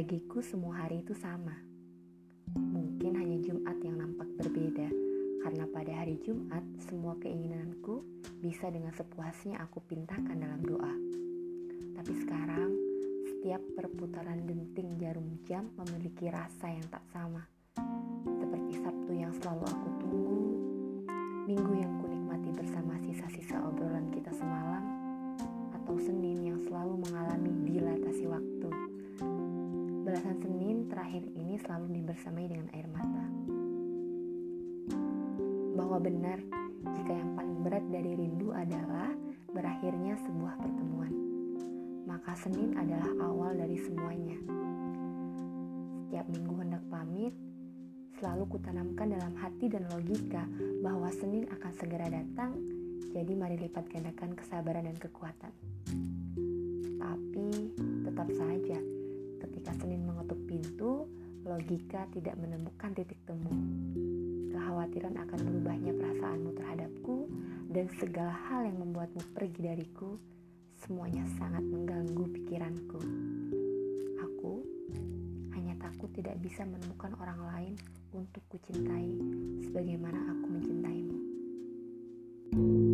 Bagiku semua hari itu sama. Mungkin hanya Jumat yang nampak berbeda, karena pada hari Jumat semua keinginanku bisa dengan sepuasnya aku pintahkan dalam doa. Tapi sekarang setiap perputaran denting jarum jam memiliki rasa yang tak sama. Seperti Sabtu yang selalu aku tunggu, Minggu yang kunikmati bersama sisa-sisa obrolan kita semalam, atau Senin yang selalu mengalami dilatasi waktu. Belasan Senin terakhir ini selalu dibersamai dengan air mata. Bahwa benar, jika yang paling berat dari rindu adalah berakhirnya sebuah pertemuan, maka Senin adalah awal dari semuanya. Setiap minggu hendak pamit, selalu kutanamkan dalam hati dan logika bahwa Senin akan segera datang, jadi mari lipat gandakan kesabaran dan kekuatan. Tapi tetap saja, ketika Senin mengetuk pintu, logika tidak menemukan titik temu. Kekhawatiran akan berubahnya perasaanmu terhadapku dan segala hal yang membuatmu pergi dariku, semuanya sangat mengganggu pikiranku. Aku hanya takut tidak bisa menemukan orang lain untuk kucintai sebagaimana aku mencintaimu.